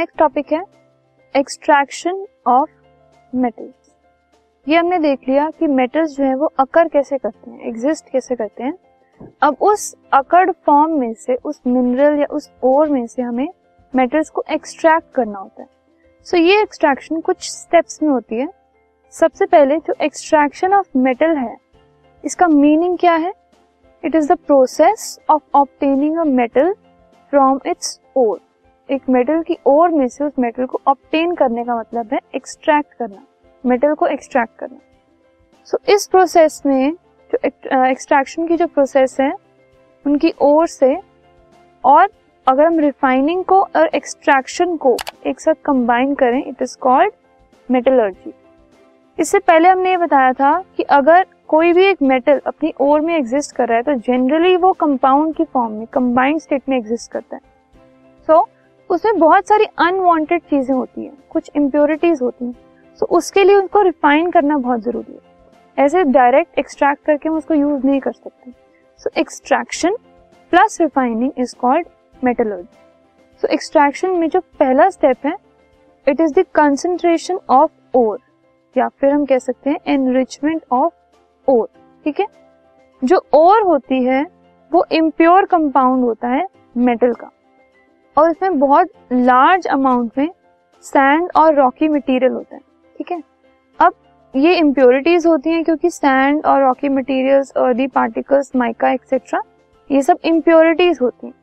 Next topic है extraction of metals. ये हमने देख लिया कि मेटल्स जो है वो अकर कैसे करते हैं, एग्जिस्ट कैसे करते हैं। अब उस अकर्ड फॉर्म में से, उस मिनरल या उस ओर में से हमें मेटल्स को एक्सट्रैक्ट करना होता है। सो ये एक्सट्रैक्शन कुछ स्टेप्स में होती है। सबसे पहले जो एक्सट्रैक्शन ऑफ मेटल है, इसका मीनिंग क्या है? It is the process of obtaining a metal from its ore. एक मेटल की ओर में से उस मेटल को ऑब्टेन करने का मतलब है एक्सट्रैक्ट करना, मेटल को एक्सट्रैक्ट करना। सो इस प्रोसेस में जो एक्सट्रैक्शन की जो प्रोसेस है उनकी ओर से, और अगर हम रिफाइनिंग को और एक्सट्रैक्शन को एक साथ कंबाइन करें, इट इज कॉल्ड मेटलर्जी। इससे पहले हमने ये बताया था कि अगर कोई भी एक मेटल अपनी ओर में एग्जिस्ट कर रहा है तो जनरली वो कंपाउंड की फॉर्म में, कंबाइंड स्टेट में एग्जिस्ट करता है। सो उसमें बहुत सारी अनवांटेड चीजें होती हैं, कुछ इम्प्योरिटीज होती हैं। सो उसके लिए उनको रिफाइन करना बहुत जरूरी है। ऐसे डायरेक्ट एक्सट्रैक्ट करके हम उसको यूज नहीं कर सकते। So extraction plus refining is called metallurgy. So extraction में जो पहला स्टेप है, it is the concentration of ore, या फिर हम कह सकते हैं एनरिचमेंट ऑफ ओर। ठीक है, जो ओर होती है वो इम्प्योर कंपाउंड होता है मेटल का, और इसमें बहुत लार्ज अमाउंट में सैंड और रॉकी मटेरियल होता है। ठीक है, अब ये इम्प्योरिटीज होती हैं क्योंकि सैंड और rocky materials, early particles, mica etcetera, ये सब इम्प्योरिटीज होती हैं।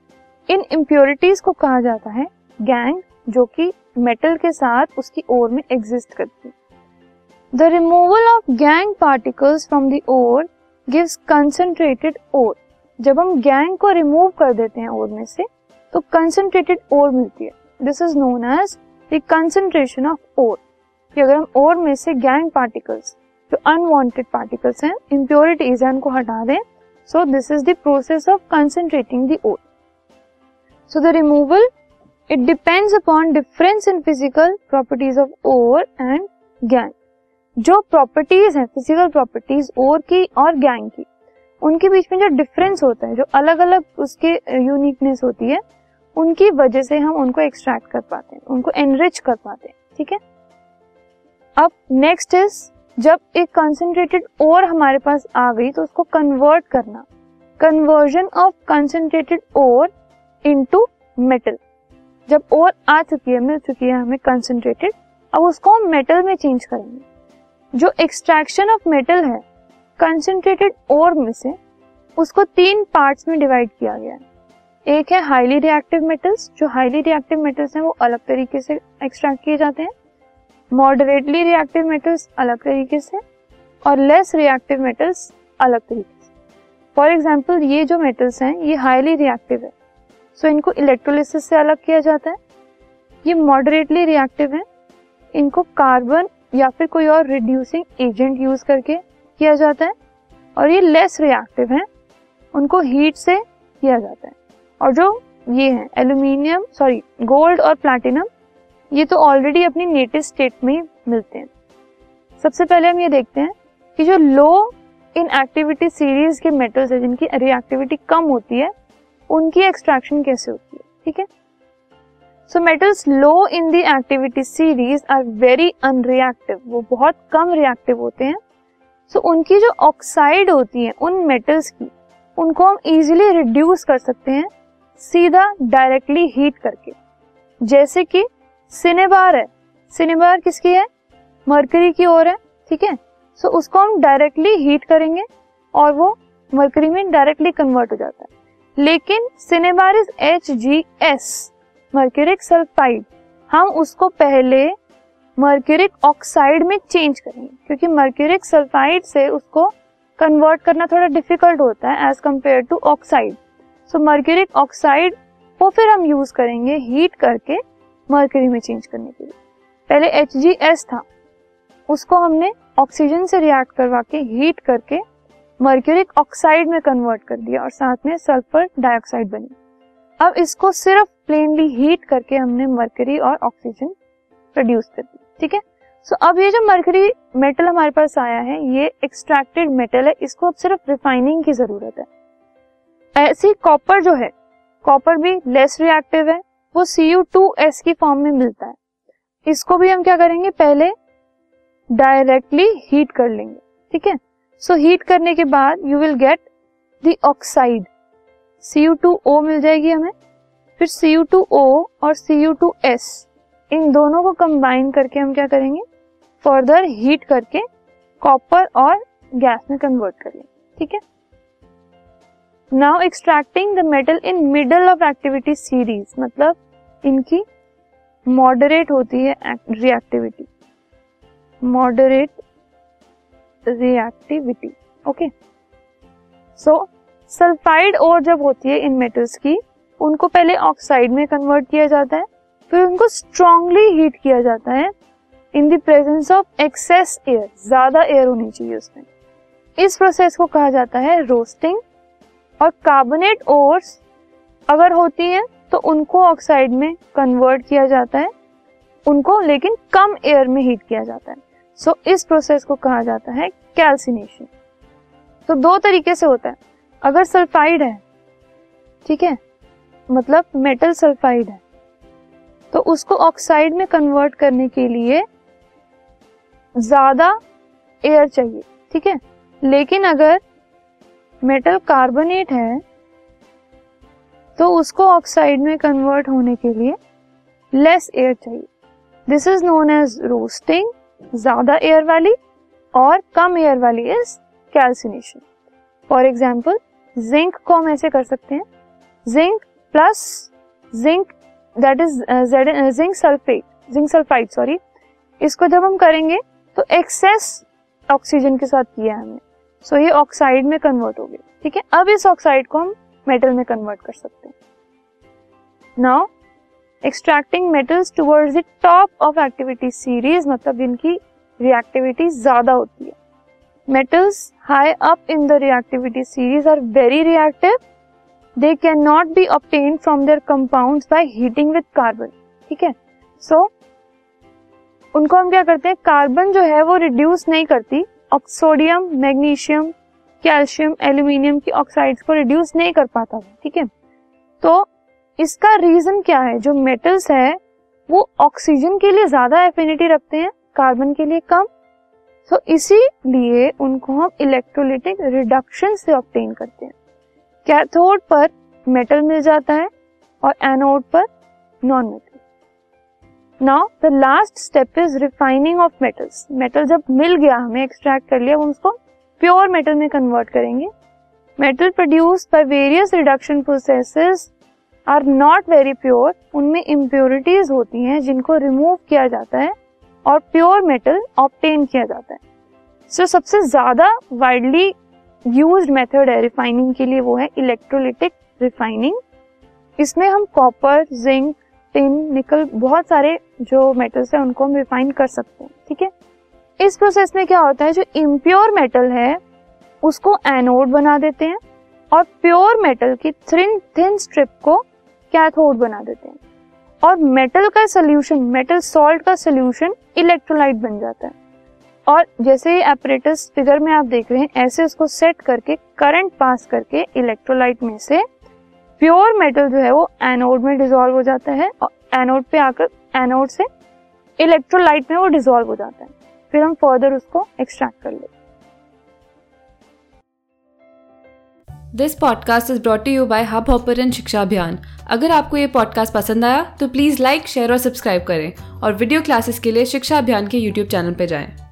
इन इम्प्योरिटीज को कहा जाता है गैंग, जो कि मेटल के साथ उसकी ओर में एग्जिस्ट करती है। The removal of gangue particles from the ore gives concentrated ore. जब हम गैंग को रिमूव कर देते हैं ओर में से तो कंसंट्रेटेड ओर मिलती है। This is known as the concentration of ore. कि अगर हम ओर में से गैंग पार्टिकल्स, जो अनवांटेड पार्टिकल्स हैं, इम्प्योरिटीज हैं, उनको हटा दें। So this is the process of concentrating the ore. So the removal, it depends upon difference in physical properties of ore and gangue. जो प्रॉपर्टीज हैं, फिजिकल प्रॉपर्टीज ओर की और गैंग की, उनके बीच में जो डिफरेंस होता है, जो अलग अलग उसके यूनिकनेस होती है, उनकी वजह से हम उनको एक्सट्रैक्ट कर पाते हैं, उनको एनरिच कर पाते हैं। ठीक है, अब नेक्स्ट इज, जब एक कंसंट्रेटेड ओर हमारे पास आ गई तो उसको कन्वर्ट करना, conversion of concentrated ore into metal. जब ओर आ चुकी है, मिल चुकी है हमें कंसंट्रेटेड, अब उसको हम मेटल में चेंज करेंगे। जो एक्सट्रैक्शन ऑफ मेटल है कंसंट्रेटेड ओर में से, उसको तीन पार्ट्स में डिवाइड किया गया है। एक है हाईली रिएक्टिव मेटल्स, जो हाईली रिएक्टिव मेटल्स हैं वो अलग तरीके से एक्सट्रैक्ट किए जाते हैं, मॉडरेटली रिएक्टिव मेटल्स अलग तरीके से, और लेस रिएक्टिव मेटल्स अलग तरीके से। फॉर एग्जाम्पल, ये जो मेटल्स हैं ये हाईली रिएक्टिव है, सो इनको इलेक्ट्रोलिसिस से अलग किया जाता है। ये मॉडरेटली रिएक्टिव है, इनको कार्बन या फिर कोई और रिड्यूसिंग एजेंट यूज करके किया जाता है। और ये लेस रिएक्टिव है, उनको हीट से किया जाता है। और जो ये है एल्यूमिनियम, सॉरी गोल्ड और प्लैटिनम, ये तो ऑलरेडी अपनी नेटिव स्टेट में मिलते हैं। सबसे पहले हम ये देखते हैं कि जो लो इन एक्टिविटी सीरीज के मेटल्स है, जिनकी रिएक्टिविटी कम होती है, उनकी एक्सट्रैक्शन कैसे होती है। ठीक है, so metals low in the activity series are very unreactive, वो बहुत कम रिएक्टिव होते हैं। सो उनकी जो ऑक्साइड होती है उन मेटल्स की, उनको हम इजिली रिड्यूस कर सकते हैं सीधा डायरेक्टली हीट करके। जैसे कि सिनेबार है, सिनेबार किसकी है? मरकरी की ओर है। ठीक है, सो उसको हम डायरेक्टली हीट करेंगे और वो मरकरी में डायरेक्टली कन्वर्ट हो जाता है। लेकिन cinnabar is HgS, mercuric sulphide. हम उसको पहले मर्क्यूरिक ऑक्साइड में चेंज करेंगे, क्योंकि मर्क्यूरिक सल्फाइड से उसको कन्वर्ट करना थोड़ा डिफिकल्ट होता है as compare to oxide. So mercuric oxide को फिर हम यूज करेंगे हीट करके मर्क्यूरी में चेंज करने के लिए। पहले HgS था, उसको हमने ऑक्सीजन से रिएक्ट करवा के हीट करके मर्क्यूरिक ऑक्साइड में कन्वर्ट कर दिया, और साथ में सल्फर डाइऑक्साइड बनी। अब इसको सिर्फ प्लेनली हीट करके हमने मर्क्यूरी और ऑक्सीजन प्रोड्यूस कर दी। ठीक है, सो अब ये जो मर्क्यूरी मेटल हमारे पास आया है, ये एक्सट्रैक्टेड मेटल है, इसको अब सिर्फ रिफाइनिंग की जरूरत है। ऐसी कॉपर जो है, कॉपर भी लेस रिएक्टिव है, वो Cu2S की फॉर्म में मिलता है। इसको भी हम क्या करेंगे, पहले डायरेक्टली हीट कर लेंगे, ठीक है। सो हीट करने के बाद you will get the oxide Cu2O मिल जाएगी हमें, फिर Cu2O और Cu2S इन दोनों को कंबाइन करके हम क्या करेंगे, फर्दर हीट करके कॉपर और गैस में कन्वर्ट कर लेंगे, ठीक है। Now extracting the metal in middle of activity series, मतलब इनकी मॉडरेट होती है reactivity, moderate reactivity, okay. So sulphide और जब होती है इन मेटल्स की, उनको पहले ऑक्साइड में कन्वर्ट किया जाता है, फिर उनको स्ट्रांगली हीट किया जाता है in the presence of excess air, ज्यादा एयर होनी चाहिए उसमें। इस प्रोसेस को कहा जाता है रोस्टिंग। और कार्बोनेट ओर्स अगर होती हैं तो उनको ऑक्साइड में कन्वर्ट किया जाता है, उनको लेकिन कम एयर में हीट किया जाता है। सो इस प्रोसेस को कहा जाता है कैल्सिनेशन। तो दो तरीके से होता है, अगर सल्फाइड है, ठीक है, मतलब मेटल सल्फाइड है, तो उसको ऑक्साइड में कन्वर्ट करने के लिए ज्यादा एयर चाहिए, ठीक है। लेकिन अगर मेटल कार्बोनेट है तो उसको ऑक्साइड में कन्वर्ट होने के लिए लेस एयर चाहिए। This is known as roasting, ज्यादा एयर वाली, और कम एयर वाली is calcination. For example zinc को हम ऐसे कर सकते हैं, zinc plus zinc that is zinc sulphide. इसको जब हम करेंगे तो एक्सेस ऑक्सीजन के साथ किया है हमने, सो ये ऑक्साइड में कन्वर्ट हो गया, ठीक है। अब इस ऑक्साइड को हम मेटल में कन्वर्ट कर सकते हैं। Now extracting metals towards the top of activity series, मतलब जिनकी रिएक्टिविटी ज्यादा होती है। Metals high up in the reactivity series are very reactive, they can not be obtained from their compounds by heating with carbon, ठीक है। सो उनको हम क्या करते हैं, कार्बन जो है वो रिड्यूस नहीं करती, सोडियम, मैग्नीशियम, कैल्शियम, एल्यूमिनियम की ऑक्साइड्स को रिड्यूस नहीं कर पाता, ठीक है। तो इसका रीजन क्या है, जो मेटल्स है वो ऑक्सीजन के लिए ज्यादा एफिनिटी रखते हैं, कार्बन के लिए कम, तो इसीलिए उनको हम इलेक्ट्रोलाइटिक रिडक्शन से ऑब्टेन करते हैं। कैथोड पर मेटल मिल जाता है और एनोड पर non metal. Now the last step is refining of metals. Metal जब मिल गया, हमें एक्सट्रैक्ट कर लिया, हम उसको प्योर मेटल में कन्वर्ट करेंगे। Metal produced by various reduction processes are not very pure, उनमें इम्प्योरिटीज होती हैं जिनको रिमूव किया जाता है और प्योर मेटल ऑब्टेन किया जाता है। सो सबसे ज्यादा वाइडली यूज्ड मेथड है रिफाइनिंग के लिए, वो है इलेक्ट्रोलिटिक रिफाइनिंग। इसमें हम कॉपर, जिंक, टिन, निकल, बहुत सारे जो मेटल्स हैं उनको हम रिफाइन कर सकते हैं, ठीक है। इस प्रोसेस में क्या होता है, जो इम्प्योर मेटल है उसको एनोड बना देते हैं और प्योर मेटल की थिन स्ट्रिप को कैथोड बना देते हैं, और मेटल का सोल्यूशन, मेटल सॉल्ट का सोल्यूशन इलेक्ट्रोलाइट बन जाता है। और जैसे एपरेटस फिगर में आप देख रहे हैं, ऐसे उसको सेट करके करंट पास करके इलेक्ट्रोलाइट में से प्योर मेटल जो है वो एनोड में डिसॉल्व हो जाता है, और एनोड पे आकर एनोड से इलेक्ट्रोलाइट में वो डिसॉल्व हो जाता है, फिर हम फर्दर उसको एक्सट्रैक्ट कर लेते हैं। This podcast is brought to you by hub hopper and Shiksha Abhiyan. अगर आपको ये पॉडकास्ट पसंद आया तो प्लीज़ लाइक, शेयर और सब्सक्राइब करें, और वीडियो क्लासेस के लिए शिक्षा अभियान के यूट्यूब चैनल पर जाएं।